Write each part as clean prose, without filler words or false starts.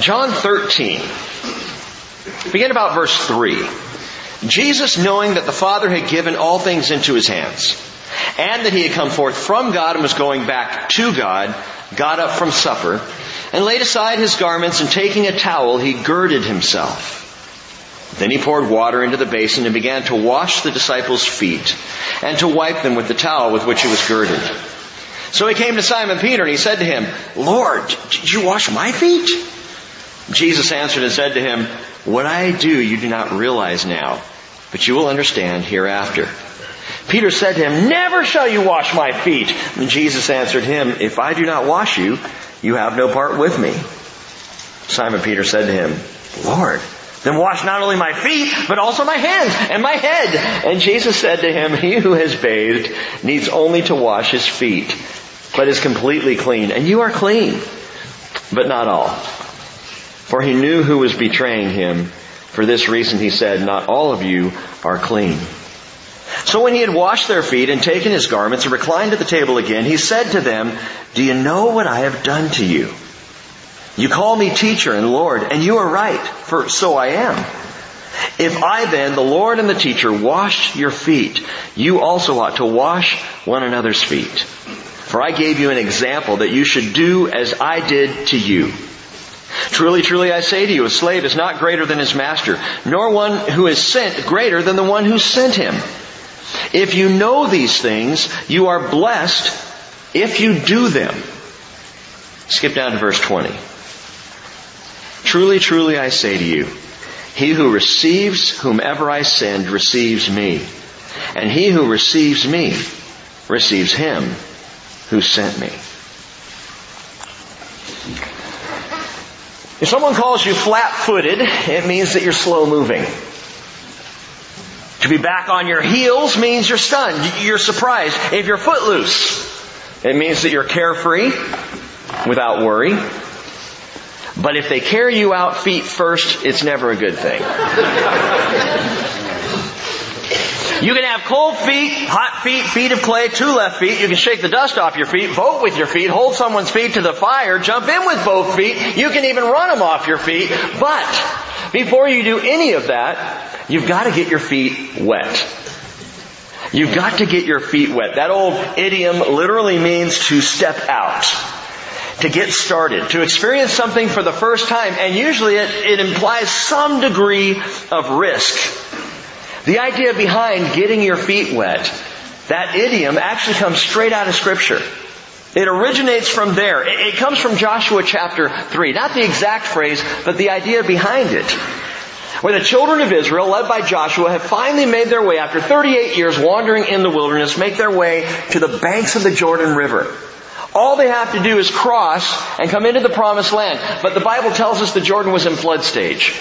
John 13. Begin about verse 3. Jesus, knowing that the Father had given all things into His hands, and that He had come forth from God and was going back to God, got up from supper, and laid aside His garments, and taking a towel, He girded Himself. Then He poured water into the basin and began to wash the disciples' feet, and to wipe them with the towel with which He was girded. So He came to Simon Peter, and he said to him, "Lord, did you wash my feet?" Jesus answered and said to him, "What I do you do not realize now, but you will understand hereafter." Peter said to him, "Never shall you wash my feet." And Jesus answered him, "If I do not wash you, you have no part with me." Simon Peter said to him, "Lord, then wash not only my feet, but also my hands and my head." And Jesus said to him, "He who has bathed needs only to wash his feet, but is completely clean. And you are clean, but not all." For He knew who was betraying Him. For this reason He said, "Not all of you are clean." So when He had washed their feet and taken His garments and reclined at the table again, He said to them, "Do you know what I have done to you? You call me teacher and Lord, and you are right, for so I am. If I then, the Lord and the teacher, washed your feet, you also ought to wash one another's feet. For I gave you an example that you should do as I did to you. Truly, truly, I say to you, a slave is not greater than his master, nor one who is sent greater than the one who sent him. If you know these things, you are blessed if you do them." Skip down to verse 20. "Truly, truly, I say to you, he who receives whomever I send receives me, and he who receives me receives him who sent me." If someone calls you flat-footed, it means that you're slow-moving. To be back on your heels means you're stunned, you're surprised. If you're footloose, it means that you're carefree, without worry. But if they carry you out feet first, it's never a good thing. You can have cold feet, hot feet, feet of clay, two left feet. You can shake the dust off your feet, vote with your feet, hold someone's feet to the fire, jump in with both feet. You can even run them off your feet. But before you do any of that, you've got to get your feet wet. You've got to get your feet wet. That old idiom literally means to step out, to get started, to experience something for the first time. And usually it implies some degree of risk. The idea behind getting your feet wet, that idiom actually comes straight out of Scripture. It originates from there. It comes from Joshua chapter 3. Not the exact phrase, but the idea behind it. Where the children of Israel, led by Joshua, have finally made their way, after 38 years wandering in the wilderness, make their way to the banks of the Jordan River. All they have to do is cross and come into the Promised Land. But the Bible tells us the Jordan was in flood stage.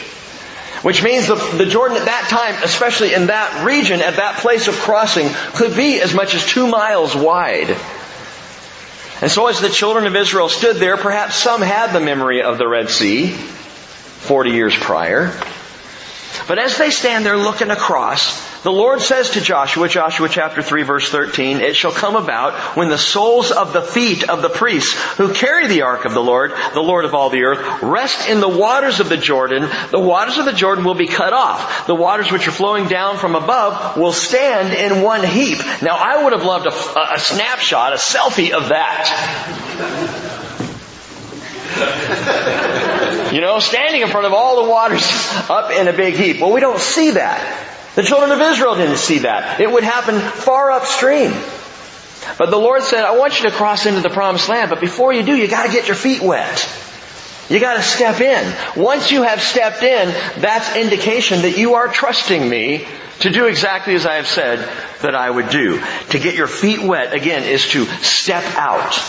Which means the Jordan at that time, especially in that region, at that place of crossing, could be as much as 2 miles wide. And so as the children of Israel stood there, perhaps some had the memory of the Red Sea 40 years prior. But as they stand there looking across, the Lord says to Joshua, Joshua chapter 3 verse 13, "It shall come about when the soles of the feet of the priests who carry the ark of the Lord of all the earth, rest in the waters of the Jordan. The waters of the Jordan will be cut off. The waters which are flowing down from above will stand in one heap." Now I would have loved a snapshot, a selfie of that. You know, standing in front of all the waters up in a big heap. Well, we don't see that. The children of Israel didn't see that. It would happen far upstream. But the Lord said, "I want you to cross into the Promised Land, but before you do, you got to get your feet wet. You got to step in. Once you have stepped in, that's indication that you are trusting me to do exactly as I have said that I would do." To get your feet wet, again, is to step out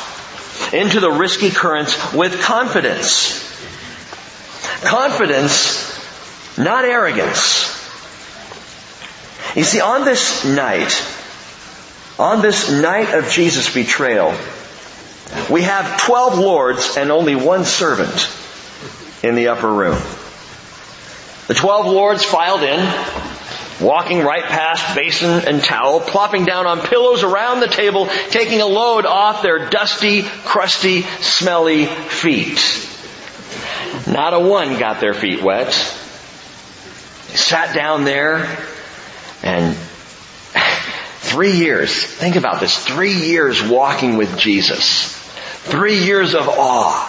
into the risky currents with confidence. Confidence, not arrogance. You see, on this night of Jesus' betrayal, we have 12 lords and only one servant in the upper room. The 12 lords filed in, walking right past basin and towel, plopping down on pillows around the table, taking a load off their dusty, crusty, smelly feet. Not a one got their feet wet. They sat down there, and 3 years, think about this, 3 years walking with Jesus. 3 years of awe.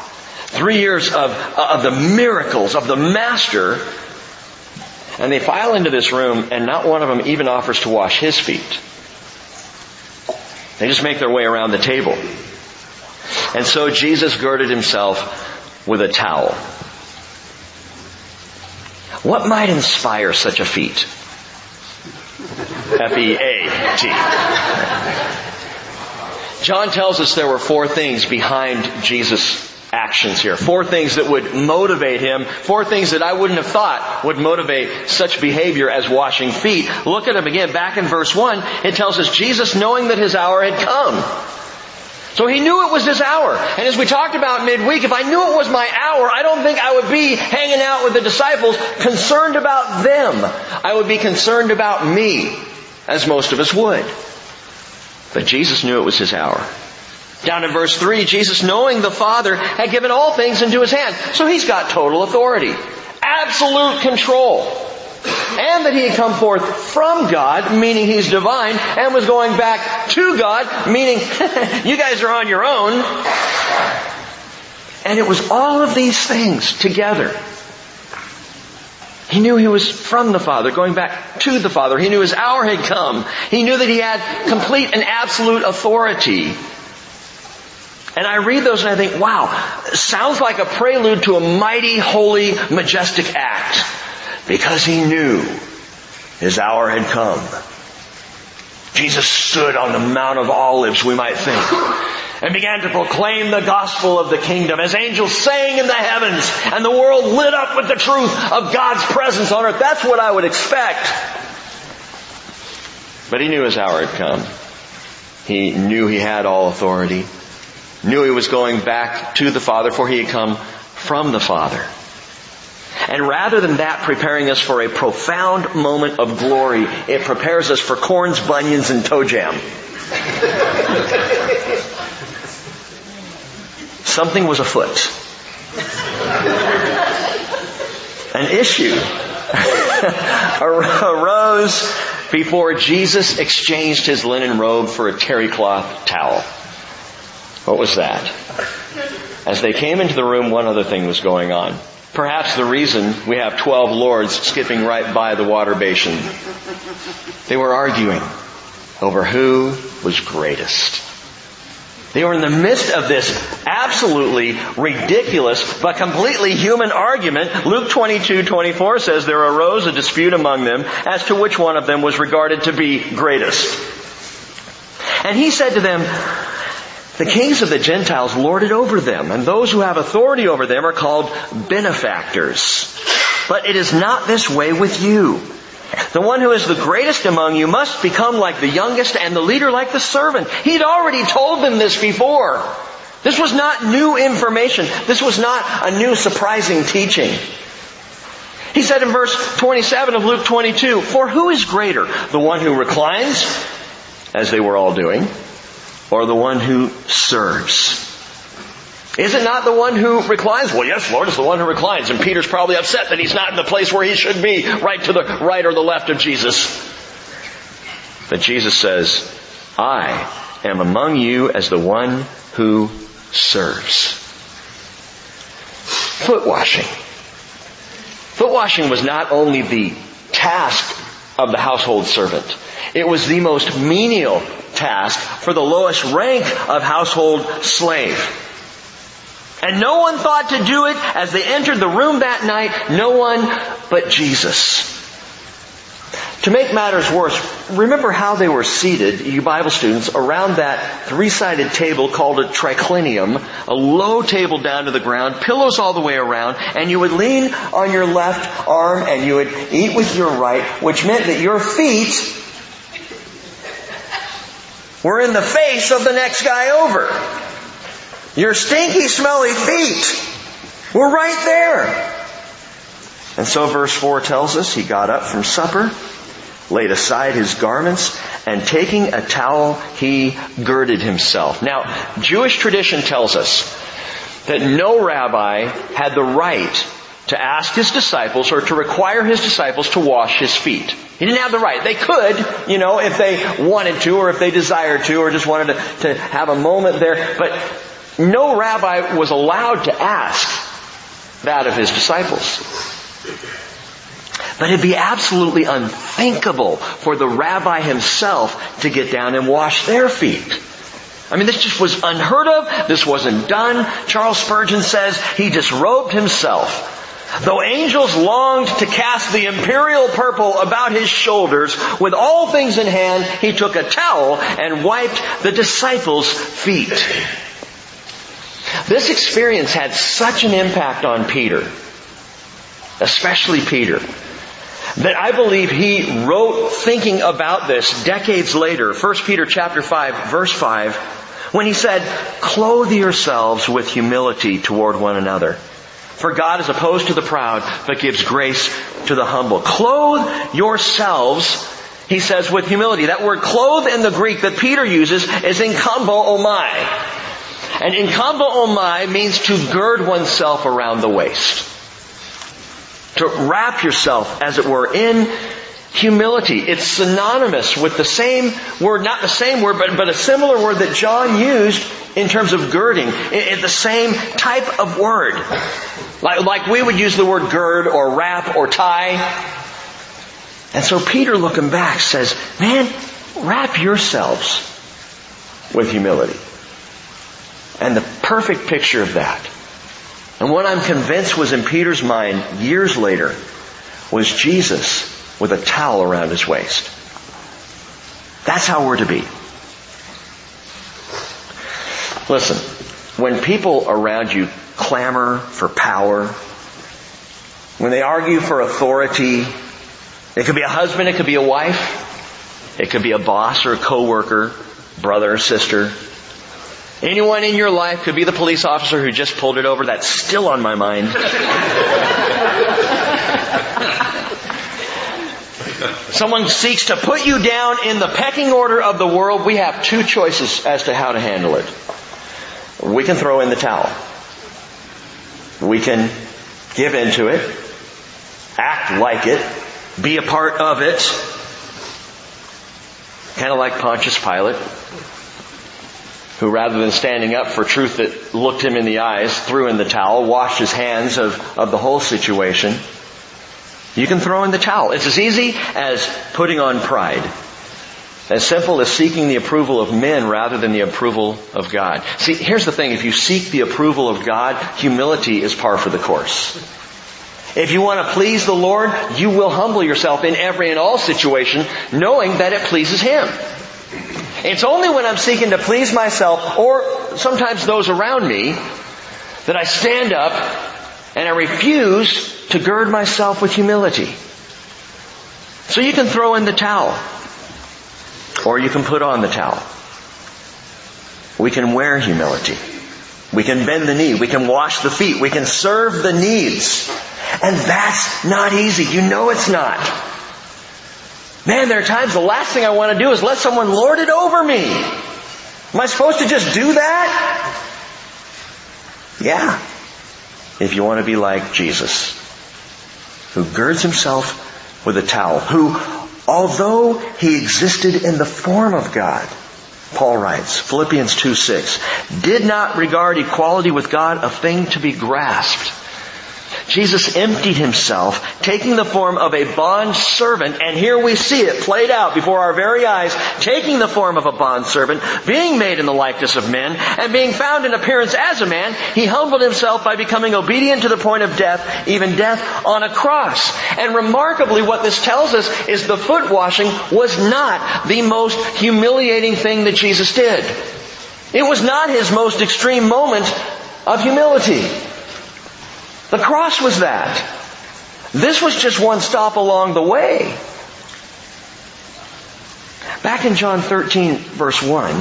3 years of the miracles of the Master. And they file into this room, and not one of them even offers to wash his feet. They just make their way around the table. And so Jesus girded himself with a towel. What might inspire such a feat? F-E-A-T. John tells us there were four things behind Jesus' actions here. Four things that would motivate him. Four things that I wouldn't have thought would motivate such behavior as washing feet. Look at him again. Back in verse 1, it tells us, Jesus, knowing that his hour had come. So he knew it was his hour. And as we talked about midweek, if I knew it was my hour, I don't think I would be hanging out with the disciples concerned about them. I would be concerned about me, as most of us would. But Jesus knew it was his hour. Down in verse 3, Jesus, knowing the Father, had given all things into his hand. So he's got total authority, absolute control. And that he had come forth from God, meaning he's divine, and was going back to God, meaning you guys are on your own. And it was all of these things together. He knew he was from the Father, going back to the Father. He knew his hour had come. He knew that he had complete and absolute authority. And I read those and I think, wow, sounds like a prelude to a mighty, holy, majestic act. Because he knew his hour had come. Jesus stood on the Mount of Olives, we might think, and began to proclaim the gospel of the kingdom as angels sang in the heavens and the world lit up with the truth of God's presence on earth. That's what I would expect. But he knew his hour had come. He knew he had all authority. Knew he was going back to the Father, for he had come from the Father. And rather than that preparing us for a profound moment of glory, it prepares us for corns, bunions, and toe jam. Something was afoot. An issue arose before Jesus exchanged his linen robe for a terry cloth towel. What was that? As they came into the room, one other thing was going on. Perhaps the reason we have 12 lords skipping right by the water basin. They were arguing over who was greatest. They were in the midst of this absolutely ridiculous but completely human argument. Luke 22:24 says, there arose a dispute among them as to which one of them was regarded to be greatest. And he said to them, the kings of the Gentiles lord it over them, and those who have authority over them are called benefactors. But it is not this way with you. The one who is the greatest among you must become like the youngest, and the leader like the servant. He'd already told them this before. This was not new information. This was not a new surprising teaching. He said in verse 27 of Luke 22, for who is greater, the one who reclines, as they were all doing, or the one who serves? Is it not the one who reclines? Well, yes, Lord, it's the one who reclines. And Peter's probably upset that he's not in the place where he should be, right to the right or the left of Jesus. But Jesus says, I am among you as the one who serves. Foot washing. Foot washing was not only the task of the household servant. It was the most menial task for the lowest rank of household slave. And no one thought to do it as they entered the room that night. No one but Jesus. To make matters worse, remember how they were seated, you Bible students, around that three-sided table called a triclinium, a low table down to the ground, pillows all the way around, and you would lean on your left arm and you would eat with your right, which meant that your feet were in the face of the next guy over. Your stinky, smelly feet were right there. And so verse 4 tells us, he got up from supper, laid aside his garments, and taking a towel, he girded himself. Now, Jewish tradition tells us that no rabbi had the right to ask his disciples or to require his disciples to wash his feet. He didn't have the right. They could, you know, if they wanted to or if they desired to or just wanted to have a moment there. But no rabbi was allowed to ask that of his disciples. But it'd be absolutely unthinkable for the rabbi himself to get down and wash their feet. I mean, this just was unheard of. This wasn't done. Charles Spurgeon says he disrobed himself. Though angels longed to cast the imperial purple about his shoulders, with all things in hand, he took a towel and wiped the disciples' feet. This experience had such an impact on Peter, especially Peter, that I believe he wrote thinking about this decades later, 1 Peter chapter 5, verse 5, when he said, "Clothe yourselves with humility toward one another. For God is opposed to the proud, but gives grace to the humble." Clothe yourselves, he says, with humility. That word clothe in the Greek that Peter uses is enkombóomai. And enkombóomai means to gird oneself around the waist. To wrap yourself, as it were, in humility. It's synonymous with the same word, not the same word, but a similar word that John used in terms of girding. It's the same type of word. Like we would use the word gird or wrap or tie. And so Peter, looking back, says, man, wrap yourselves with humility. And the perfect picture of that, and what I'm convinced was in Peter's mind years later, was Jesus with a towel around his waist. That's how we're to be. Listen, when people around you clamor for power, when they argue for authority, it could be a husband, it could be a wife, it could be a boss or a coworker, brother or sister. Anyone in your life, could be the police officer who just pulled it over. That's still on my mind. Someone seeks to put you down in the pecking order of the world. We have two choices as to how to handle it. We can throw in the towel. We can give into it, act like it, be a part of it. Kind of like Pontius Pilate, who rather than standing up for truth that looked him in the eyes, threw in the towel, washed his hands of the whole situation. You can throw in the towel. It's as easy as putting on pride. As simple as seeking the approval of men rather than the approval of God. See, here's the thing. If you seek the approval of God, humility is par for the course. If you want to please the Lord, you will humble yourself in every and all situation, knowing that it pleases Him. It's only when I'm seeking to please myself or sometimes those around me that I stand up and I refuse to gird myself with humility. So you can throw in the towel, or you can put on the towel. We can wear humility. We can bend the knee. We can wash the feet. We can serve the needs. And that's not easy. You know it's not. Man, there are times the last thing I want to do is let someone lord it over me. Am I supposed to just do that? Yeah. If you want to be like Jesus, who girds himself with a towel, who, although he existed in the form of God, Paul writes, Philippians 2:6, did not regard equality with God a thing to be grasped. Jesus emptied Himself, taking the form of a bondservant, and here we see it played out before our very eyes, taking the form of a bondservant, being made in the likeness of men, and being found in appearance as a man, He humbled Himself by becoming obedient to the point of death, even death on a cross. And remarkably, what this tells us is the foot washing was not the most humiliating thing that Jesus did. It was not His most extreme moment of humility. The cross was that. This was just one stop along the way. Back in John 13, verse 1,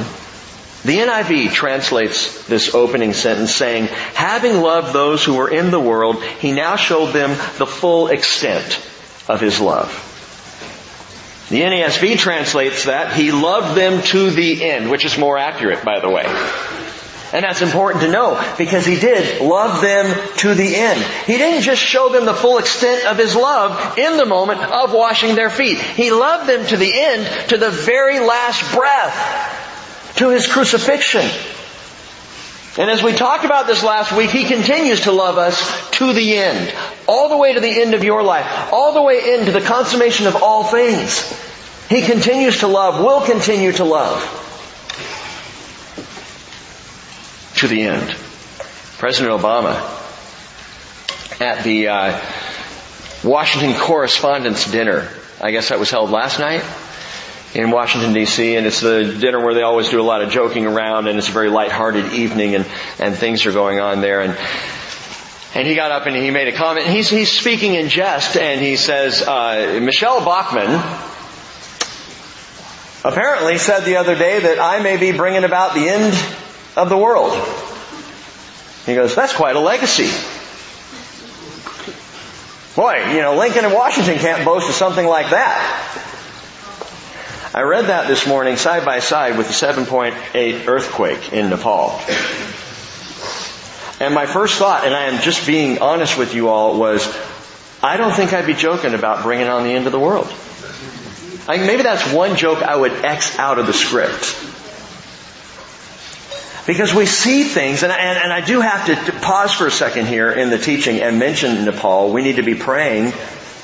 the NIV translates this opening sentence saying, having loved those who were in the world, He now showed them the full extent of His love. The NASV translates that, He loved them to the end, which is more accurate, by the way. And that's important to know because He did love them to the end. He didn't just show them the full extent of His love in the moment of washing their feet. He loved them to the end, to the very last breath, to His crucifixion. And as we talked about this last week, He continues to love us to the end. All the way to the end of your life. All the way into the consummation of all things. He continues to love, will continue to love. To the end. President Obama, at the Washington Correspondents' Dinner, I guess that was held last night, in Washington, D.C., and it's the dinner where they always do a lot of joking around, and it's a very lighthearted evening, and things are going on there. And he got up and he made a comment. He's speaking in jest, and he says, Michelle Bachmann apparently said the other day that I may be bringing about the end of the world. He goes, that's quite a legacy. Boy, Lincoln and Washington can't boast of something like that. I read that this morning side by side with the 7.8 earthquake in Nepal. And my first thought, and I am just being honest with you all, was I don't think I'd be joking about bringing on the end of the world. Maybe that's one joke I would X out of the script. Because we see things, and I do have to pause for a second here in the teaching and mention Nepal. We need to be praying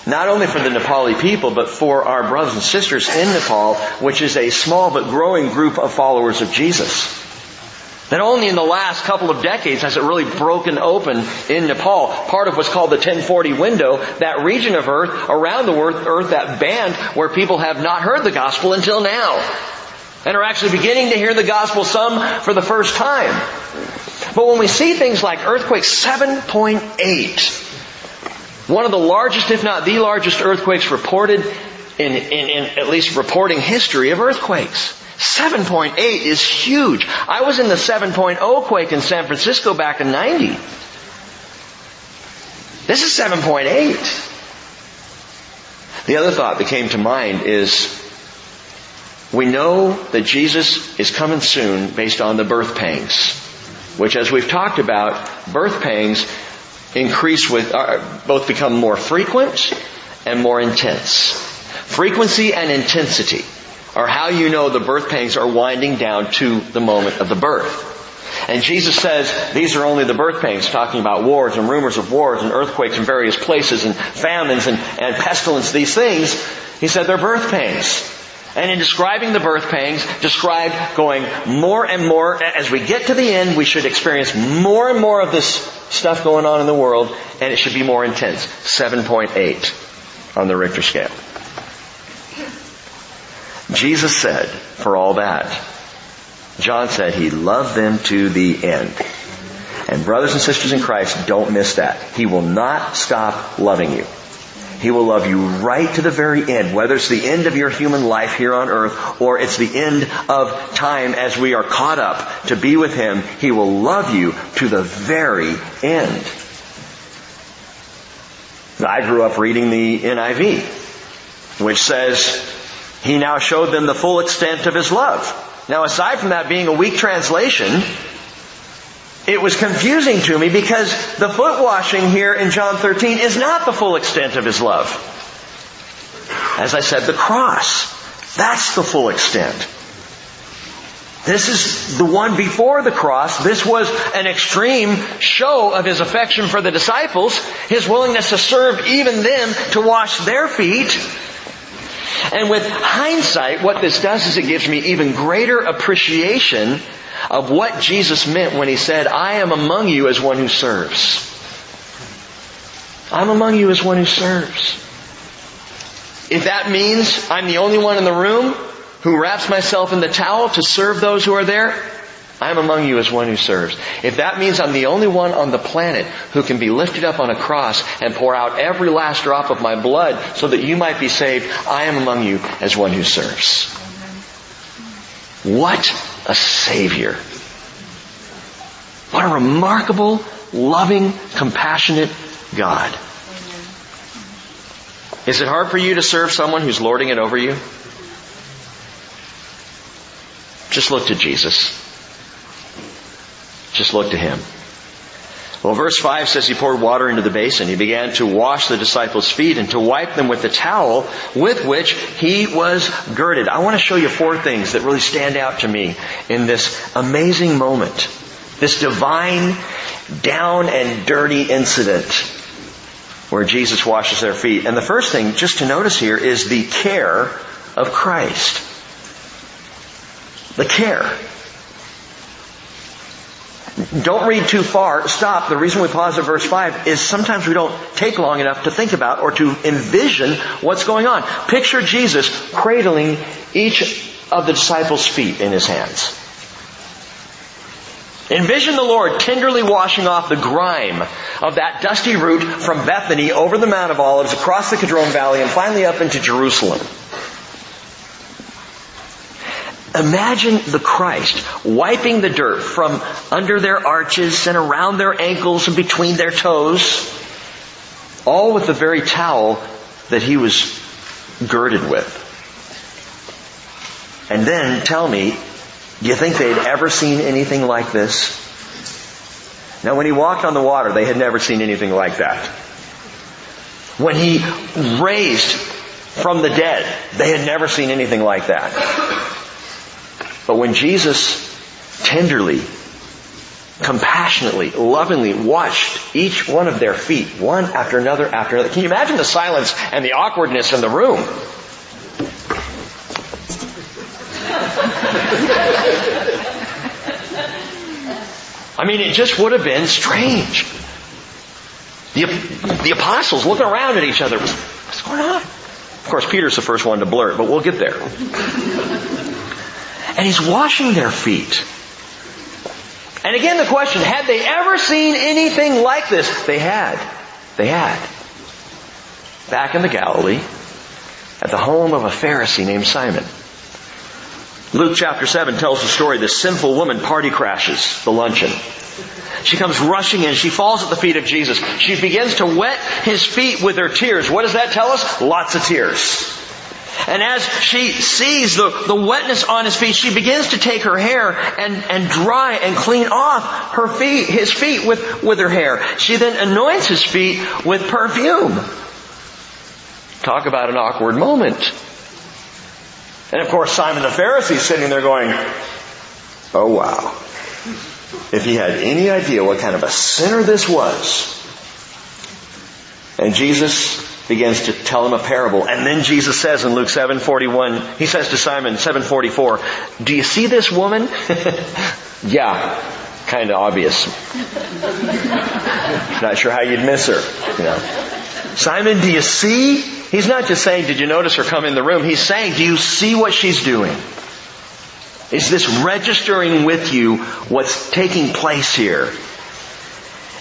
not only for the Nepali people, but for our brothers and sisters in Nepal, which is a small but growing group of followers of Jesus. That only in the last couple of decades has it really broken open in Nepal. Part of what's called the 1040 window, that region of earth, around the earth, that band where people have not heard the gospel until now. And are actually beginning to hear the gospel, some for the first time. But when we see things like earthquakes 7.8... one of the largest, if not the largest, earthquakes reported in at least reporting history of earthquakes. 7.8 is huge. I was in the 7.0 quake in San Francisco back in 90. This is 7.8. The other thought that came to mind is we know that Jesus is coming soon based on the birth pangs, which, as we've talked about, birth pangs increase with, both become more frequent and more intense. Frequency and intensity are how you know the birth pangs are winding down to the moment of the birth. And Jesus says these are only the birth pangs, talking about wars and rumors of wars and earthquakes in various places and famines and pestilence, these things. He said they're birth pangs. And in describing the birth pangs, described going more and more. As we get to the end, we should experience more and more of this stuff going on in the world, and it should be more intense. 7.8 on the Richter scale. Jesus said, for all that, John said He loved them to the end. And brothers and sisters in Christ, don't miss that. He will not stop loving you. He will love you right to the very end, whether it's the end of your human life here on earth or it's the end of time as we are caught up to be with Him. He will love you to the very end. I grew up reading the NIV, which says, He now showed them the full extent of His love. Now, aside from that being a weak translation, it was confusing to me because the foot washing here in John 13 is not the full extent of His love. As I said, the cross, that's the full extent. This is the one before the cross. This was an extreme show of His affection for the disciples, His willingness to serve even them, to wash their feet. And with hindsight, what this does is it gives me even greater appreciation of what Jesus meant when He said, I am among you as one who serves. I'm among you as one who serves. If that means I'm the only one in the room who wraps myself in the towel to serve those who are there, I'm among you as one who serves. If that means I'm the only one on the planet who can be lifted up on a cross and pour out every last drop of my blood so that you might be saved, I am among you as one who serves. What a Savior. What a remarkable, loving, compassionate God. Is it hard for you to serve someone who's lording it over you? Just look to Jesus. Just look to him. Well, verse 5 says he poured water into the basin. He began to wash the disciples' feet and to wipe them with the towel with which he was girded. I want to show you four things that really stand out to me in this amazing moment. This divine, down and dirty incident where Jesus washes their feet. And the first thing just to notice here is the care of Christ. The care. Don't read too far. Stop. The reason we pause at verse 5 is sometimes we don't take long enough to think about or to envision what's going on. Picture Jesus cradling each of the disciples' feet in his hands. Envision the Lord tenderly washing off the grime of that dusty route from Bethany over the Mount of Olives, across the Kidron Valley, and finally up into Jerusalem. Imagine the Christ wiping the dirt from under their arches and around their ankles and between their toes, all with the very towel that he was girded with. And then tell me, do you think they'd ever seen anything like this? Now, when he walked on the water, they had never seen anything like that. When he raised from the dead, they had never seen anything like that. But when Jesus tenderly, compassionately, lovingly washed each one of their feet, one after another after another. Can you imagine the silence and the awkwardness in the room? I mean, it just would have been strange. The apostles looking around at each other. What's going on? Of course, Peter's the first one to blurt, but we'll get there. And he's washing their feet. And again, the question, had they ever seen anything like this? They had. They had. Back in the Galilee, at the home of a Pharisee named Simon. Luke chapter 7 tells the story. This sinful woman party crashes the luncheon. She comes rushing in. She falls at the feet of Jesus. She begins to wet his feet with her tears. What does that tell us? Lots of tears. And as she sees the wetness on his feet, she begins to take her hair and dry and clean off her feet, his feet with her hair. She then anoints his feet with perfume. Talk about an awkward moment. And of course, Simon the Pharisee sitting there going, oh wow. If he had any idea what kind of a sinner this was. And Jesus begins to tell him a parable. And then Jesus says in Luke 7:41, he says to Simon, 7:44, do you see this woman? Yeah, kind of obvious. Not sure how you'd miss her. You know. Simon, do you see? He's not just saying, did you notice her come in the room? He's saying, do you see what she's doing? Is this registering with you what's taking place here?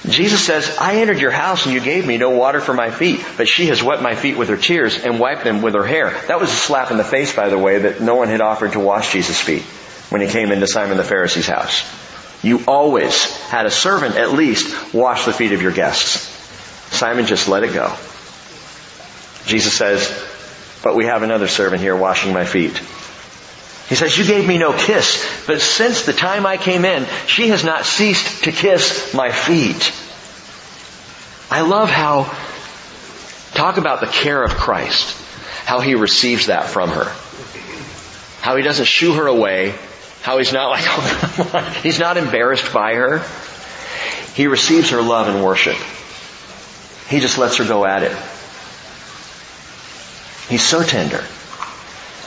Jesus says, I entered your house and you gave me no water for my feet, but she has wet my feet with her tears and wiped them with her hair. That was a slap in the face, by the way, that no one had offered to wash Jesus' feet when he came into Simon the Pharisee's house. You always had a servant at least wash the feet of your guests. Simon just let it go. Jesus says, but we have another servant here washing my feet. He says, you gave me no kiss, but since the time I came in, she has not ceased to kiss my feet. I love how, talk about the care of Christ, how he receives that from her. How he doesn't shoo her away, how he's not like, oh, come on. He's not embarrassed by her. He receives her love and worship. He just lets her go at it. He's so tender.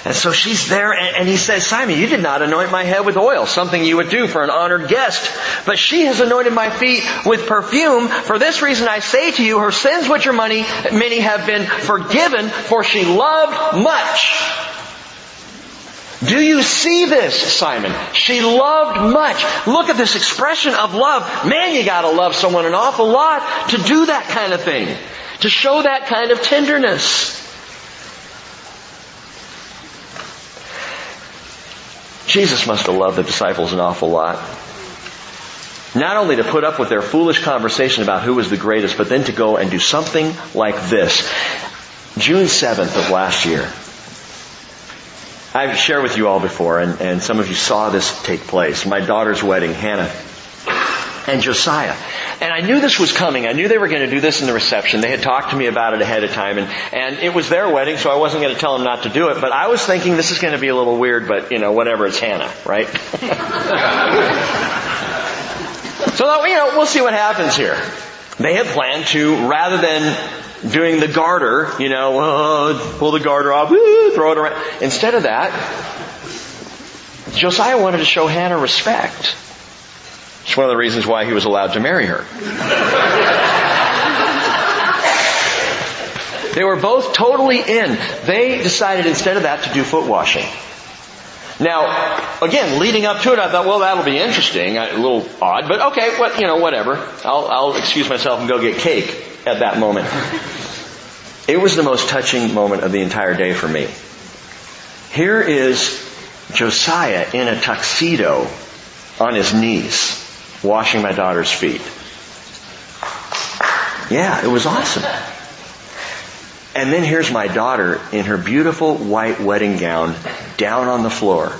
And so she's there, and he says, Simon, you did not anoint my head with oil, something you would do for an honored guest. But she has anointed my feet with perfume. For this reason I say to you, her sins which are many have been forgiven, for she loved much. Do you see this, Simon? She loved much. Look at this expression of love. Man, you gotta love someone an awful lot to do that kind of thing, to show that kind of tenderness. Jesus must have loved the disciples an awful lot. Not only to put up with their foolish conversation about who was the greatest, but then to go and do something like this. June 7th of last year, I've shared with you all before, and some of you saw this take place. My daughter's wedding, Hannah, and Josiah. And I knew this was coming. I knew they were going to do this in the reception. They had talked to me about it ahead of time. And it was their wedding, so I wasn't going to tell them not to do it. But I was thinking this is going to be a little weird, but, you know, whatever, it's Hannah, right? So, you know, we'll see what happens here. They had planned to, rather than doing the garter, you know, pull the garter off, throw it around. Instead of that, Josiah wanted to show Hannah respect. It's one of the reasons why he was allowed to marry her. They were both totally in. They decided instead of that to do foot washing. Now, again, leading up to it, I thought, well, that'll be interesting, a little odd, but okay, you know, whatever. I'll excuse myself and go get cake at that moment. It was the most touching moment of the entire day for me. Here is Josiah in a tuxedo on his knees, washing my daughter's feet. Yeah, it was awesome. And then here's my daughter in her beautiful white wedding gown, down on the floor,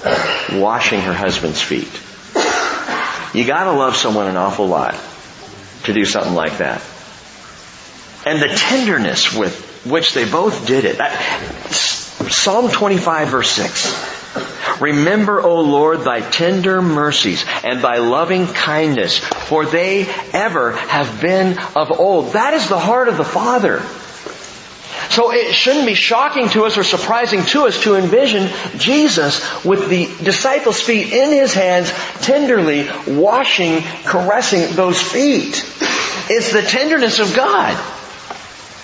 washing her husband's feet. You gotta love someone an awful lot to do something like that. And the tenderness with which they both did it. Psalm 25 verse 6. Remember, O Lord, thy tender mercies and thy loving kindness, for they ever have been of old. That is the heart of the Father. So it shouldn't be shocking to us or surprising to us to envision Jesus with the disciples' feet in His hands, tenderly washing, caressing those feet. It's the tenderness of God.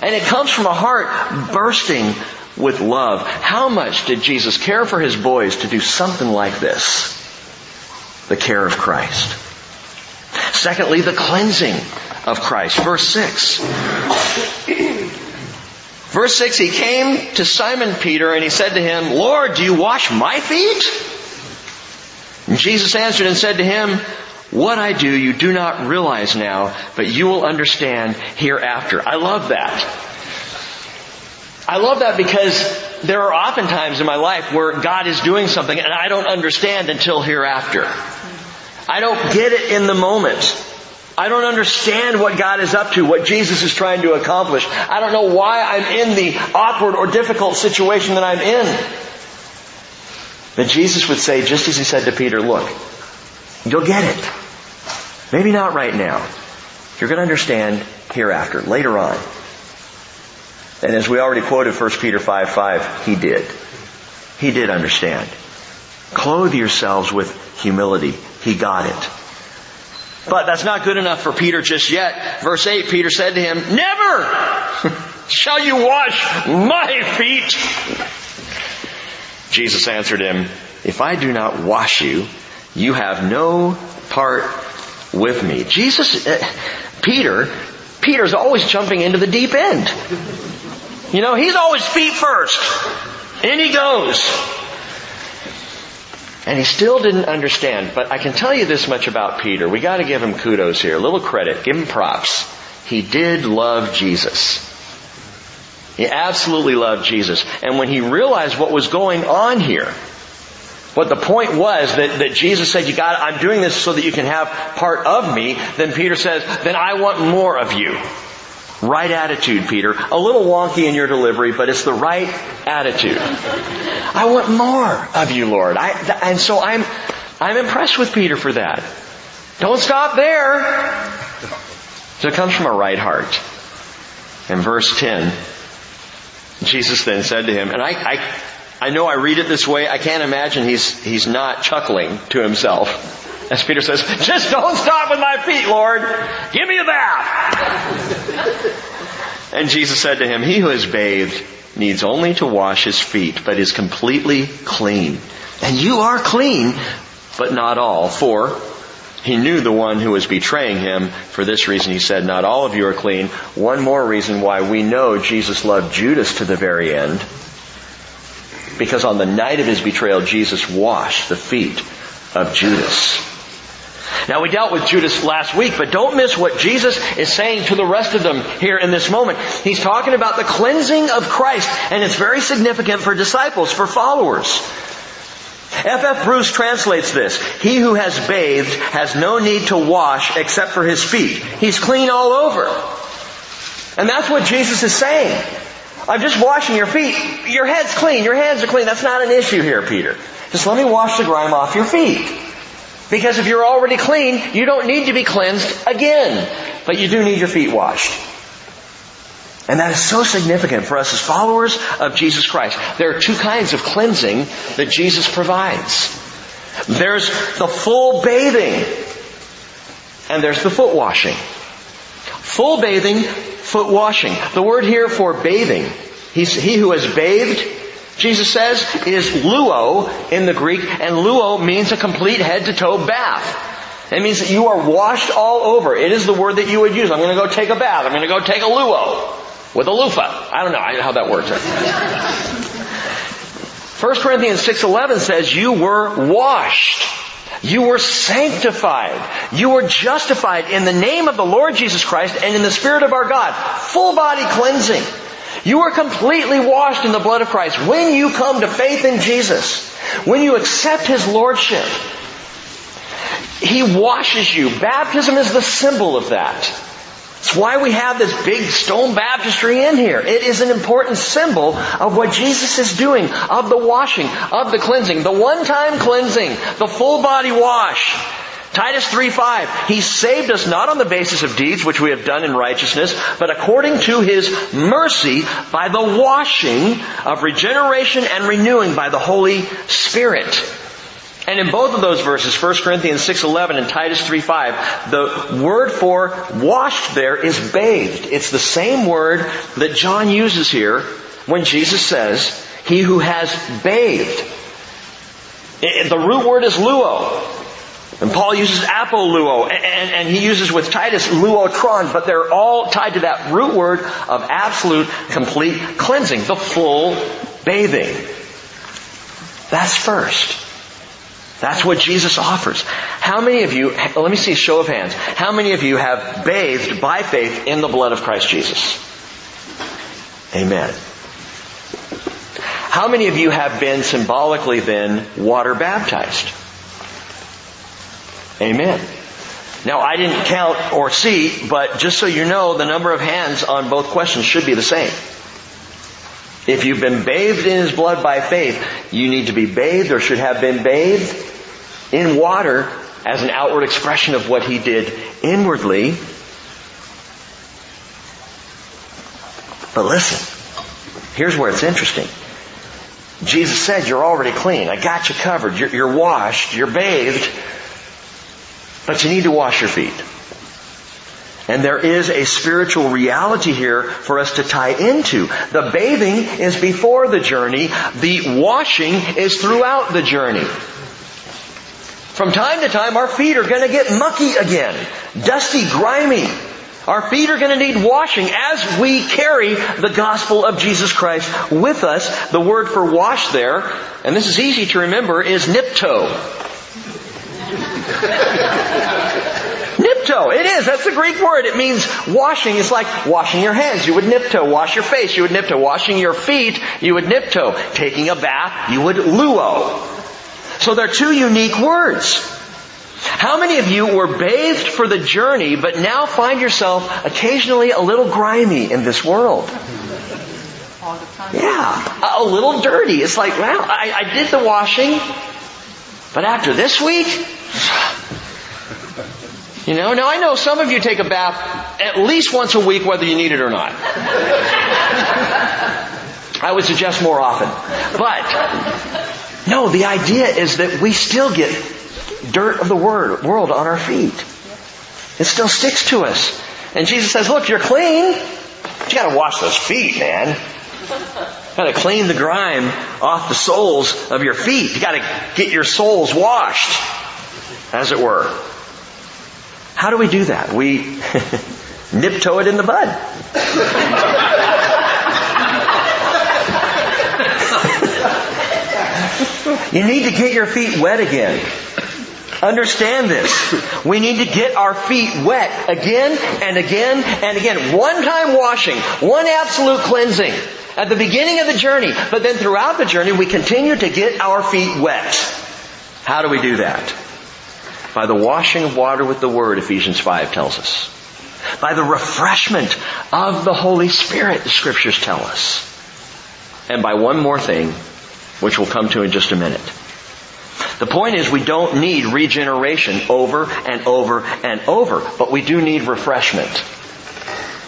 And it comes from a heart bursting with love. How much did Jesus care for His boys to do something like this? The care of Christ. Secondly, the cleansing of Christ. Verse 6. Verse 6, he came to Simon Peter and he said to him, Lord, do you wash my feet? And Jesus answered and said to him, what I do you do not realize now, but you will understand hereafter. I love that. I love that because there are often times in my life where God is doing something and I don't understand until hereafter. I don't get it in the moment. I don't understand what God is up to, what Jesus is trying to accomplish. I don't know why I'm in the awkward or difficult situation that I'm in. But Jesus would say, just as He said to Peter, look, you'll get it. Maybe not right now. You're going to understand hereafter, later on. And as we already quoted 1 Peter 5:5, he did. He did understand. Clothe yourselves with humility. He got it. But that's not good enough for Peter just yet. Verse 8, Peter said to him, never shall you wash my feet. Jesus answered him, if I do not wash you, you have no part with me. Peter's always jumping into the deep end. You know, he's always feet first. In he goes. And he still didn't understand, but I can tell you this much about Peter. We got to give him kudos here, a little credit, give him props. He did love Jesus. He absolutely loved Jesus. And when he realized what was going on here, what the point was that Jesus said, I'm doing this so that you can have part of me, then Peter says, then I want more of you. Right attitude, Peter. A little wonky in your delivery, but it's the right attitude. I want more of you, Lord. And so I'm impressed with Peter for that. Don't stop there. So it comes from a right heart. In verse 10, Jesus then said to him, and I know I read it this way, I can't imagine he's not chuckling to himself. As Peter says, just don't stop with my feet, Lord. Give me a bath. And Jesus said to him, he who is bathed needs only to wash his feet, but is completely clean. And you are clean, but not all. For he knew the one who was betraying him. For this reason he said, not all of you are clean. One more reason why we know Jesus loved Judas to the very end. Because on the night of his betrayal, Jesus washed the feet of Judas. Now, we dealt with Judas last week, but don't miss what Jesus is saying to the rest of them here in this moment. He's talking about the cleansing of Christ, and it's very significant for disciples, for followers. F.F. Bruce translates this, "He who has bathed has no need to wash except for his feet. He's clean all over." And that's what Jesus is saying. I'm just washing your feet. Your head's clean. Your hands are clean. That's not an issue here, Peter. Just let me wash the grime off your feet. Because if you're already clean, you don't need to be cleansed again. But you do need your feet washed. And that is so significant for us as followers of Jesus Christ. There are two kinds of cleansing that Jesus provides. There's the full bathing. And there's the foot washing. Full bathing, foot washing. The word here for bathing, he who has bathed, Jesus says, is luo in the Greek. And luo means a complete head-to-toe bath. It means that you are washed all over. It is the word that you would use. I'm going to go take a bath. I'm going to go take a luo. With a loofah. I don't know. I don't know how that works. 1 Corinthians 6:11 says, you were washed. You were sanctified. You were justified in the name of the Lord Jesus Christ and in the Spirit of our God. Full body cleansing. You are completely washed in the blood of Christ. When you come to faith in Jesus, when you accept His Lordship, He washes you. Baptism is the symbol of that. It's why we have this big stone baptistry in here. It is an important symbol of what Jesus is doing, of the washing, of the cleansing, the one-time cleansing, the full-body wash. Titus 3:5, He saved us not on the basis of deeds which we have done in righteousness, but according to His mercy by the washing of regeneration and renewing by the Holy Spirit. And in both of those verses, 1 Corinthians 6:11 and Titus 3:5, the word for washed there is bathed. It's the same word that John uses here when Jesus says, he who has bathed. The root word is luo. And Paul uses apoluo, and he uses with Titus luotron, but they're all tied to that root word of absolute, complete cleansing, the full bathing. That's first. That's what Jesus offers. How many of you, let me see a show of hands, how many of you have bathed by faith in the blood of Christ Jesus? Amen. How many of you have been symbolically then water baptized? Amen. Now I didn't count or see, but just so you know, the number of hands on both questions should be the same. If you've been bathed in His blood by faith, you need to be bathed or should have been bathed in water as an outward expression of what He did inwardly. But listen, here's where it's interesting. Jesus said, you're already clean. I got you covered. You're washed. You're bathed. But you need to wash your feet. And there is a spiritual reality here for us to tie into. The bathing is before the journey. The washing is throughout the journey. From time to time, our feet are going to get mucky again. Dusty, grimy. Our feet are going to need washing as we carry the gospel of Jesus Christ with us. The word for wash there, and this is easy to remember, is nipto. Nipto. It is. That's the Greek word. It means washing. It's like washing your hands. You would nipto. Wash your face. You would nipto. Washing your feet. You would nipto. Taking a bath. You would luo. So they're two unique words. How many of you were bathed for the journey, but now find yourself occasionally a little grimy in this world? All the time. Yeah. A little dirty. It's like, wow, I did the washing, but after this week... You know, now I know some of you take a bath at least once a week whether you need it or not. I would suggest more often. But, no, the idea is that we still get dirt of the world on our feet. It still sticks to us. And Jesus says, look, you're clean. But you got to wash those feet, man. You've got to clean the grime off the soles of your feet. You got to get your soles washed, as it were. How do we do that? We nip-toe it in the bud. You need to get your feet wet again. Understand this. We need to get our feet wet again and again and again. One time washing. One absolute cleansing. At the beginning of the journey. But then throughout the journey, we continue to get our feet wet. How do we do that? By the washing of water with the Word, Ephesians 5 tells us. By the refreshment of the Holy Spirit, the Scriptures tell us. And by one more thing, which we'll come to in just a minute. The point is, we don't need regeneration over and over and over, but we do need refreshment.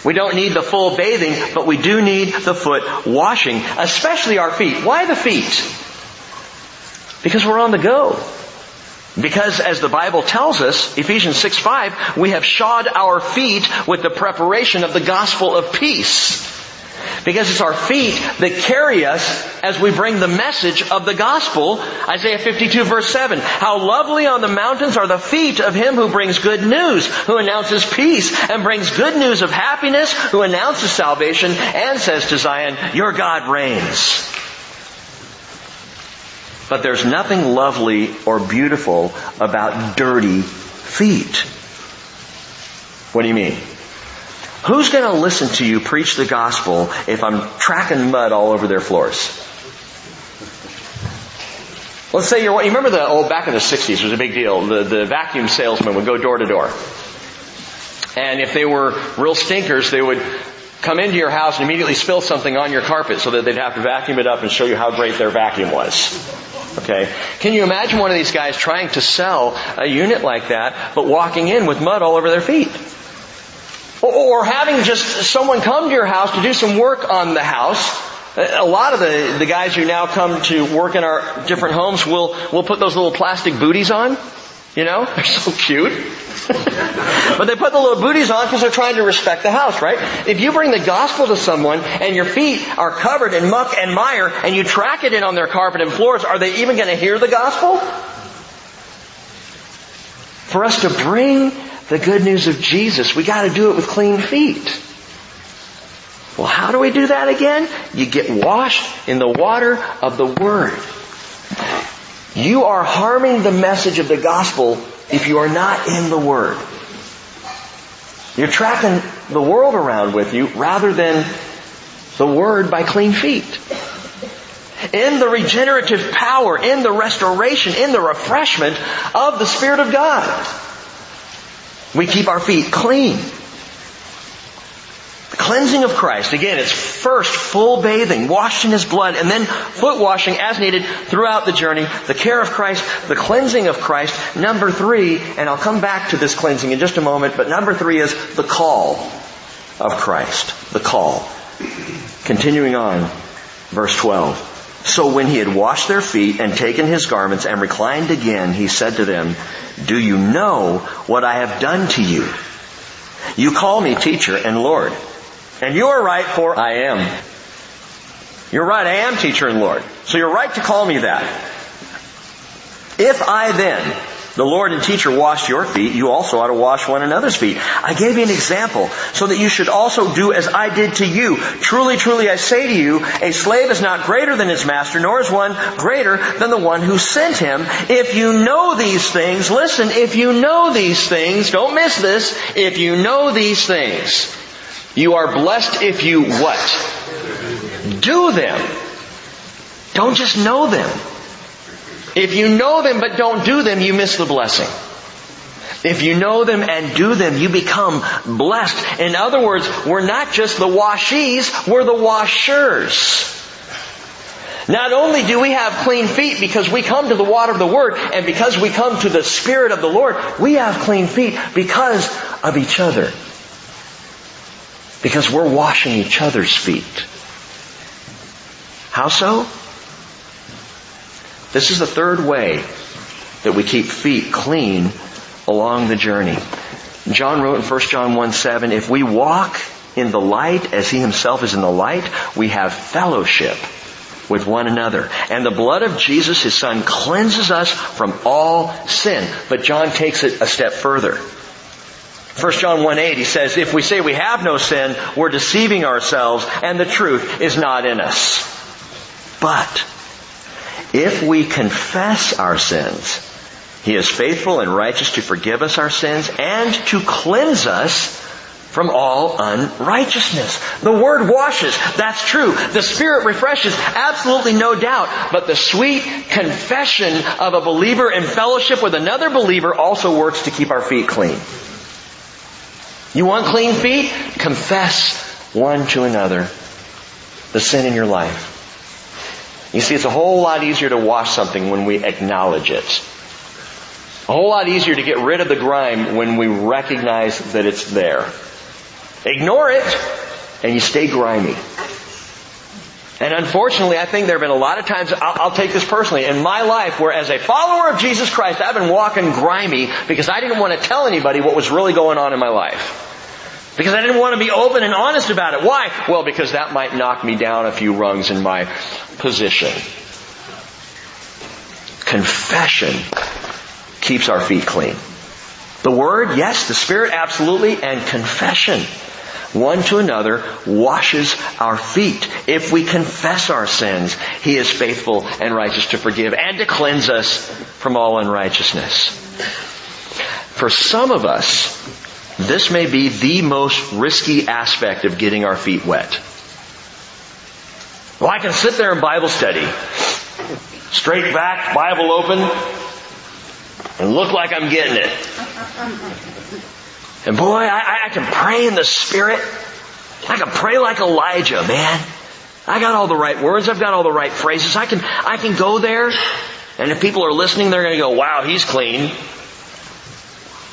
We don't need the full bathing, but we do need the foot washing, especially our feet. Why the feet? Because we're on the go. Because, as the Bible tells us, Ephesians 6:5, we have shod our feet with the preparation of the gospel of peace. Because it's our feet that carry us as we bring the message of the gospel. Isaiah 52 verse 7. How lovely on the mountains are the feet of him who brings good news, who announces peace and brings good news of happiness, who announces salvation and says to Zion, your God reigns. But there's nothing lovely or beautiful about dirty feet. What do you mean? Who's going to listen to you preach the gospel if I'm tracking mud all over their floors? Let's say you remember the old, back in the 60s, it was a big deal. The vacuum salesman would go door to door. And if they were real stinkers, they would come into your house and immediately spill something on your carpet so that they'd have to vacuum it up and show you how great their vacuum was. Okay. Can you imagine one of these guys trying to sell a unit like that, but walking in with mud all over their feet? Or having just someone come to your house to do some work on the house. A lot of the guys who now come to work in our different homes will put those little plastic booties on. You know? They're so cute. But they put the little booties on because they're trying to respect the house, right? If you bring the gospel to someone and your feet are covered in muck and mire and you track it in on their carpet and floors, are they even going to hear the gospel? For us to bring the good news of Jesus, we got to do it with clean feet. Well, how do we do that again? You get washed in the water of the Word. You are harming the message of the gospel if you are not in the Word. You're tracking the world around with you rather than the Word by clean feet. In the regenerative power, in the restoration, in the refreshment of the Spirit of God, we keep our feet clean. The cleansing of Christ. Again, it's first full bathing, washed in His blood, and then foot washing as needed throughout the journey. The care of Christ, the cleansing of Christ. Number three, and I'll come back to this cleansing in just a moment, but number three is the call of Christ. The call. Continuing on, verse 12. So when He had washed their feet and taken His garments and reclined again, He said to them, do you know what I have done to you? You call me teacher and Lord. And you are right, for I am. You're right, I am teacher and Lord. So you're right to call me that. If I then, the Lord and teacher, washed your feet, you also ought to wash one another's feet. I gave you an example so that you should also do as I did to you. Truly, truly, I say to you, a slave is not greater than his master, nor is one greater than the one who sent him. If you know these things, listen, if you know these things, don't miss this, if you know these things, you are blessed if you what? Do them. Don't just know them. If you know them but don't do them, you miss the blessing. If you know them and do them, you become blessed. In other words, we're not just the washees, we're the washers. Not only do we have clean feet because we come to the water of the Word, and because we come to the Spirit of the Lord, we have clean feet because of each other. Because we're washing each other's feet. How so? This is the third way that we keep feet clean along the journey. John wrote in 1 John 1:7, if we walk in the light as He Himself is in the light, we have fellowship with one another. And the blood of Jesus, His Son, cleanses us from all sin. But John takes it a step further. 1 John 1:8, he says, if we say we have no sin, we're deceiving ourselves and the truth is not in us. But if we confess our sins, He is faithful and righteous to forgive us our sins and to cleanse us from all unrighteousness. The Word washes. That's true. The Spirit refreshes. Absolutely no doubt. But the sweet confession of a believer in fellowship with another believer also works to keep our feet clean. You want clean feet? Confess one to another the sin in your life. You see, it's a whole lot easier to wash something when we acknowledge it. A whole lot easier to get rid of the grime when we recognize that it's there. Ignore it, and you stay grimy. And unfortunately, I think there have been a lot of times, I'll take this personally, in my life where as a follower of Jesus Christ, I've been walking grimy because I didn't want to tell anybody what was really going on in my life. Because I didn't want to be open and honest about it. Why? Well, because that might knock me down a few rungs in my position. Confession keeps our feet clean. The Word, yes. The Spirit, absolutely. And confession one to another washes our feet. If we confess our sins, He is faithful and righteous to forgive and to cleanse us from all unrighteousness. For some of us, this may be the most risky aspect of getting our feet wet. Well, I can sit there in Bible study, straight back, Bible open, and look like I'm getting it. And boy, I can pray in the Spirit. I can pray like Elijah, man. I got all the right words. I've got all the right phrases. I can go there, and if people are listening, they're going to go, wow, he's clean.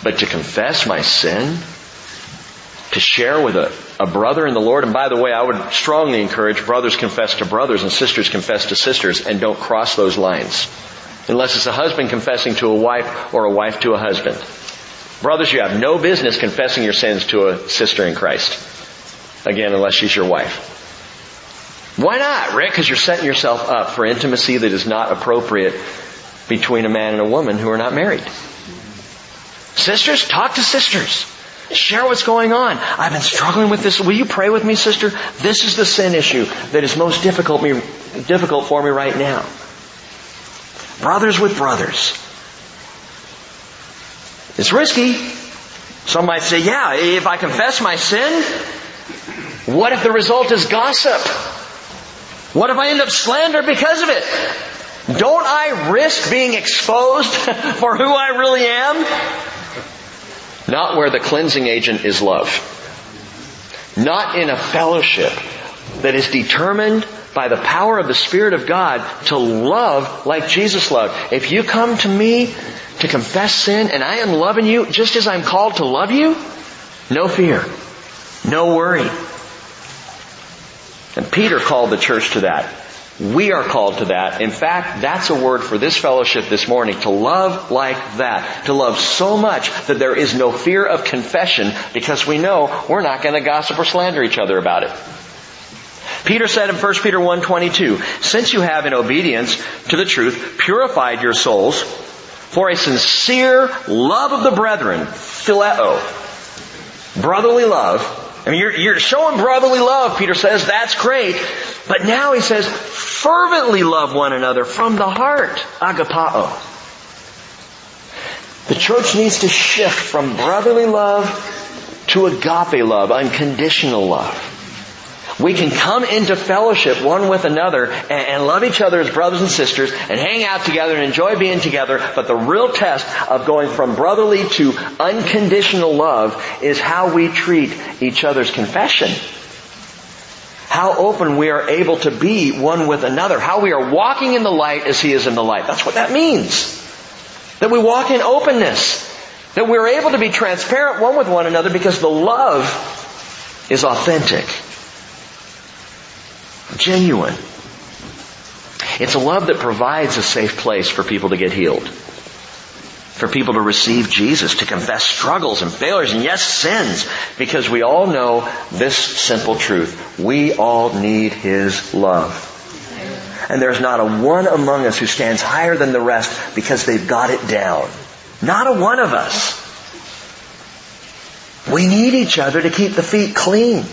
But to confess my sin, to share with a brother in the Lord, and by the way, I would strongly encourage brothers confess to brothers and sisters confess to sisters, and don't cross those lines. Unless it's a husband confessing to a wife or a wife to a husband. Brothers, you have no business confessing your sins to a sister in Christ. Again, unless she's your wife. Why not, Rick? Because you're setting yourself up for intimacy that is not appropriate between a man and a woman who are not married. Sisters, talk to sisters. Share what's going on. I've been struggling with this. Will you pray with me, sister? This is the sin issue that is most difficult for me right now. Brothers with brothers. It's risky. Some might say, yeah, if I confess my sin, what if the result is gossip? What if I end up slandered because of it? Don't I risk being exposed for who I really am? Not where the cleansing agent is love. Not in a fellowship that is determined by the power of the Spirit of God to love like Jesus loved. If you come to me to confess sin and I am loving you just as I'm called to love you, no fear, no worry. And Peter called the church to that. We are called to that. In fact, that's a word for this fellowship this morning, to love like that. To love so much that there is no fear of confession because we know we're not going to gossip or slander each other about it. Peter said in 1 Peter 1:22, since you have in obedience to the truth purified your souls for a sincere love of the brethren, phileo, brotherly love. I mean, you're showing brotherly love, Peter says. That's great. But now he says, fervently love one another from the heart. Agapao. The church needs to shift from brotherly love to agape love, unconditional love. We can come into fellowship one with another and love each other as brothers and sisters and hang out together and enjoy being together. But the real test of going from brotherly to unconditional love is how we treat each other's confession. How open we are able to be one with another. How we are walking in the light as He is in the light. That's what that means. That we walk in openness. That we're able to be transparent one with one another because the love is authentic. Genuine. It's a love that provides a safe place for people to get healed. For people to receive Jesus, to confess struggles and failures and yes, sins. Because we all know this simple truth. We all need His love. And there's not a one among us who stands higher than the rest because they've got it down. Not a one of us. We need each other to keep the feet clean.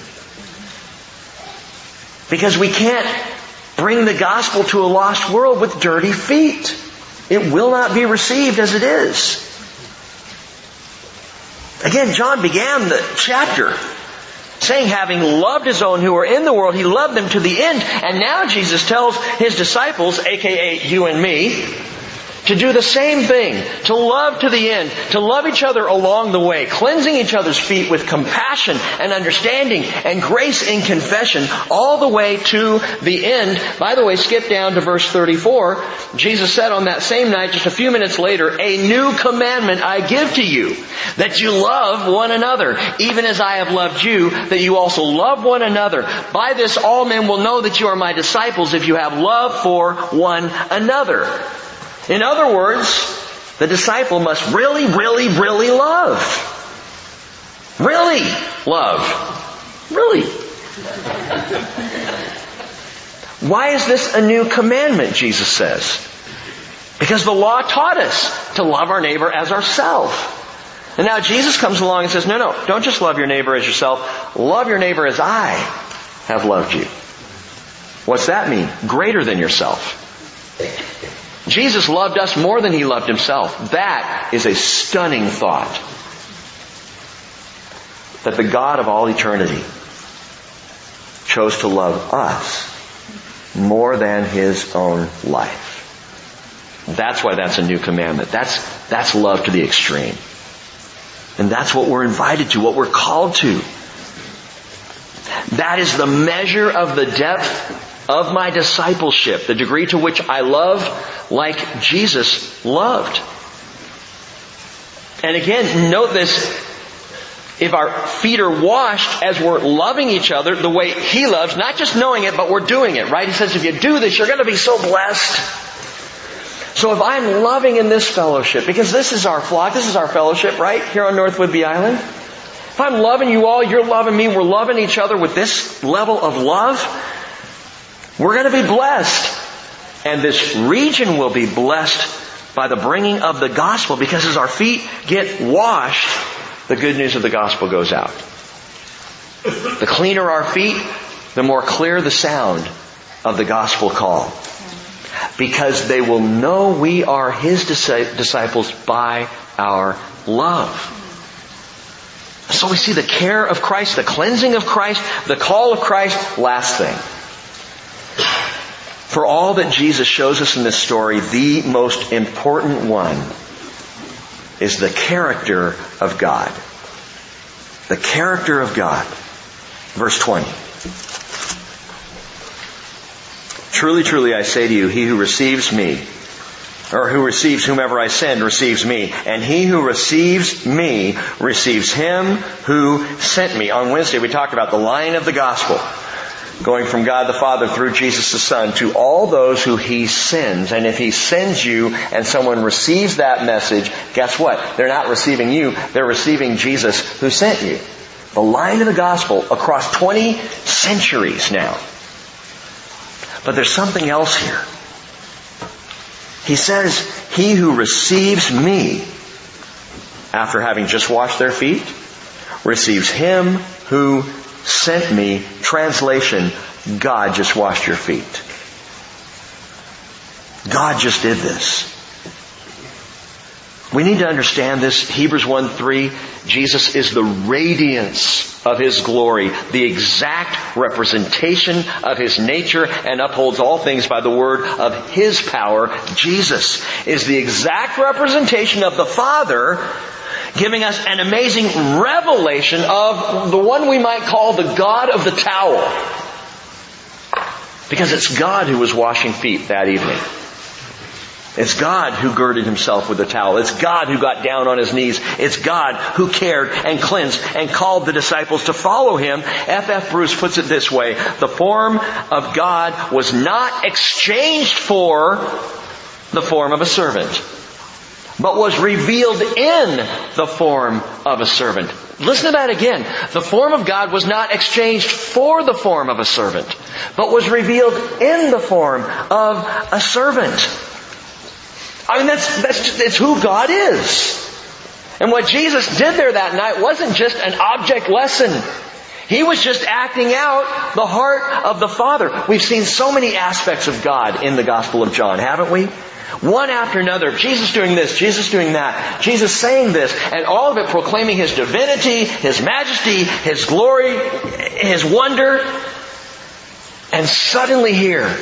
Because we can't bring the gospel to a lost world with dirty feet. It will not be received as it is. Again, John began the chapter saying, having loved his own who were in the world, he loved them to the end. And now Jesus tells his disciples, aka you and me, to do the same thing, to love to the end, to love each other along the way, cleansing each other's feet with compassion and understanding and grace in confession, all the way to the end. By the way, skip down to verse 34. Jesus said on that same night, just a few minutes later, a new commandment I give to you, that you love one another, even as I have loved you, that you also love one another. By this all men will know that you are my disciples, if you have love for one another. In other words, the disciple must really, really, really love. Really love. Really. Why is this a new commandment, Jesus says? Because the law taught us to love our neighbor as ourselves. And now Jesus comes along and says, no, don't just love your neighbor as yourself. Love your neighbor as I have loved you. What's that mean? Greater than yourself. Jesus loved us more than He loved Himself. That is a stunning thought. That the God of all eternity chose to love us more than His own life. That's why that's a new commandment. That's love to the extreme. And that's what we're invited to, what we're called to. That is the measure of the depth of my discipleship, the degree to which I love like Jesus loved. And again, note this, if our feet are washed as we're loving each other the way He loves, not just knowing it, but we're doing it, right? He says, if you do this, you're going to be so blessed. So if I'm loving in this fellowship, because this is our flock, this is our fellowship, right? Here on North Whidbey Island. If I'm loving you all, you're loving me, we're loving each other with this level of love, we're going to be blessed. And this region will be blessed by the bringing of the gospel, because as our feet get washed, the good news of the gospel goes out. The cleaner our feet, the more clear the sound of the gospel call. Because they will know we are His disciples by our love. So we see the care of Christ, the cleansing of Christ, the call of Christ. Last thing. For all that Jesus shows us in this story, the most important one is the character of God. The character of God. Verse 20. Truly, truly, I say to you, he who receives me, or who receives whomever I send, receives me. And he who receives me, receives him who sent me. On Wednesday, we talked about the line of the gospel, going from God the Father through Jesus the Son to all those who He sends. And if He sends you and someone receives that message, guess what? They're not receiving you. They're receiving Jesus who sent you. The line of the gospel across 20 centuries now. But there's something else here. He says, he who receives me, after having just washed their feet, receives Him who sent me. Translation, God just washed your feet. God just did this. We need to understand this. Hebrews 1:3, Jesus is the radiance of His glory, the exact representation of His nature, and upholds all things by the word of His power. Jesus is the exact representation of the Father, giving us an amazing revelation of the one we might call the God of the towel. Because it's God who was washing feet that evening. It's God who girded Himself with a towel. It's God who got down on His knees. It's God who cared and cleansed and called the disciples to follow Him. F.F. Bruce puts it this way, the form of God was not exchanged for the form of a servant, but was revealed in the form of a servant. Listen to that again. The form of God was not exchanged for the form of a servant, but was revealed in the form of a servant. I mean, it's who God is. And what Jesus did there that night wasn't just an object lesson. He was just acting out the heart of the Father. We've seen so many aspects of God in the Gospel of John, haven't we? One after another, Jesus doing this, Jesus doing that, Jesus saying this, and all of it proclaiming His divinity, His majesty, His glory, His wonder. And suddenly here,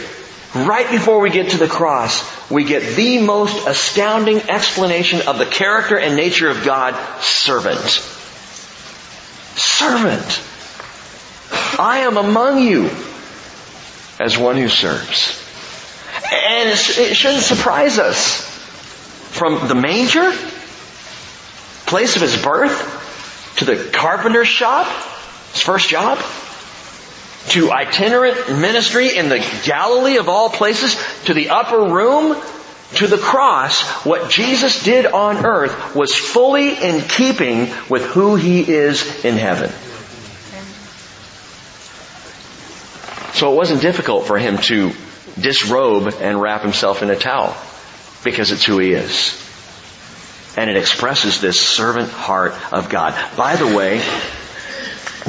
right before we get to the cross, we get the most astounding explanation of the character and nature of God, servant. Servant. I am among you as one who serves. And it shouldn't surprise us. From the manger, place of His birth, to the carpenter's shop, His first job, to itinerant ministry in the Galilee of all places, to the upper room, to the cross, what Jesus did on earth was fully in keeping with who He is in heaven. So it wasn't difficult for Him to disrobe and wrap Himself in a towel, because it's who He is. And it expresses this servant heart of God. By the way,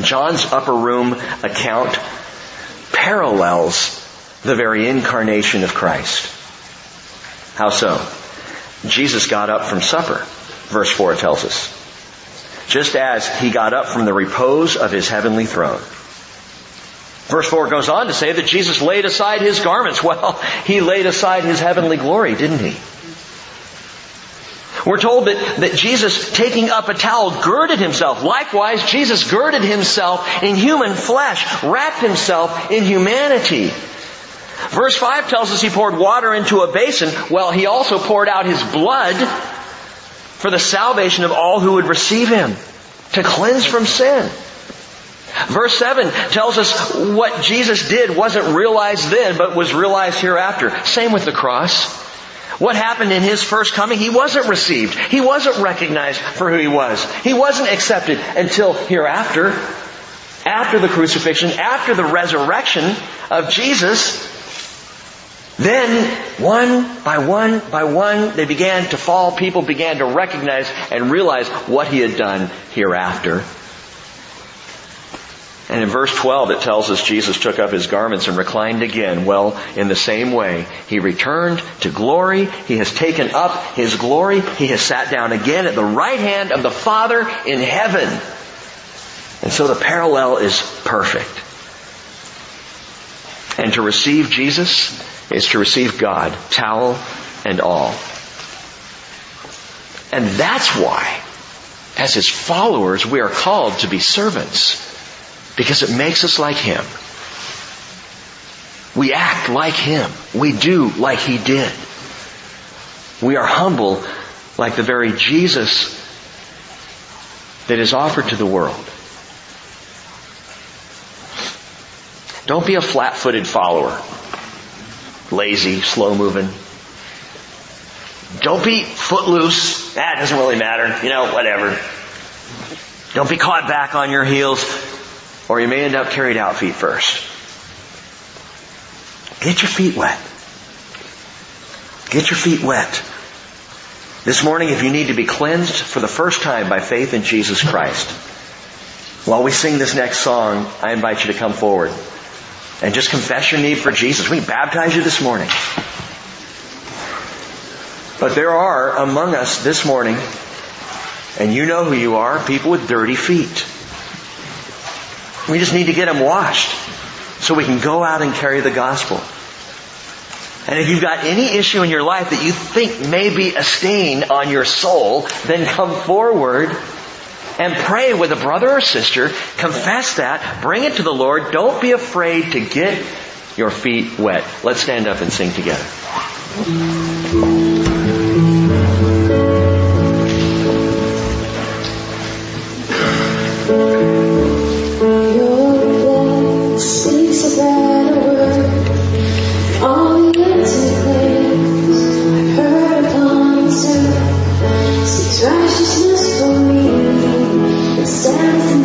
John's upper room account parallels the very incarnation of Christ. How so? Jesus got up from supper, verse 4 tells us. Just as He got up from the repose of His heavenly throne. Verse 4 goes on to say that Jesus laid aside His garments. Well, He laid aside His heavenly glory, didn't He? We're told that Jesus, taking up a towel, girded Himself. Likewise, Jesus girded Himself in human flesh, wrapped Himself in humanity. Verse 5 tells us He poured water into a basin. Well, He also poured out His blood for the salvation of all who would receive Him, to cleanse from sin. Verse 7 tells us what Jesus did wasn't realized then, but was realized hereafter. Same with the cross. What happened in His first coming? He wasn't received. He wasn't recognized for who He was. He wasn't accepted until hereafter, after the crucifixion, after the resurrection of Jesus. Then, one by one by one, they began to fall. People began to recognize and realize what He had done hereafter. And in verse 12, it tells us Jesus took up His garments and reclined again. Well, in the same way, He returned to glory. He has taken up His glory. He has sat down again at the right hand of the Father in heaven. And so the parallel is perfect. And to receive Jesus is to receive God, towel and all. And that's why, as His followers, we are called to be servants. Because it makes us like Him. We act like Him. We do like He did. We are humble like the very Jesus that is offered to the world. Don't be a flat-footed follower. Lazy, slow-moving. Don't be footloose. That doesn't really matter. You know, whatever. Don't be caught back on your heels. Or you may end up carried out feet first. Get your feet wet. Get your feet wet. This morning, if you need to be cleansed for the first time by faith in Jesus Christ, while we sing this next song, I invite you to come forward and just confess your need for Jesus. We baptize you this morning. But there are among us this morning, and you know who you are, people with dirty feet. We just need to get them washed so we can go out and carry the gospel. And if you've got any issue in your life that you think may be a stain on your soul, then come forward and pray with a brother or sister. Confess that. Bring it to the Lord. Don't be afraid to get your feet wet. Let's stand up and sing together. Righteousness for me, and stand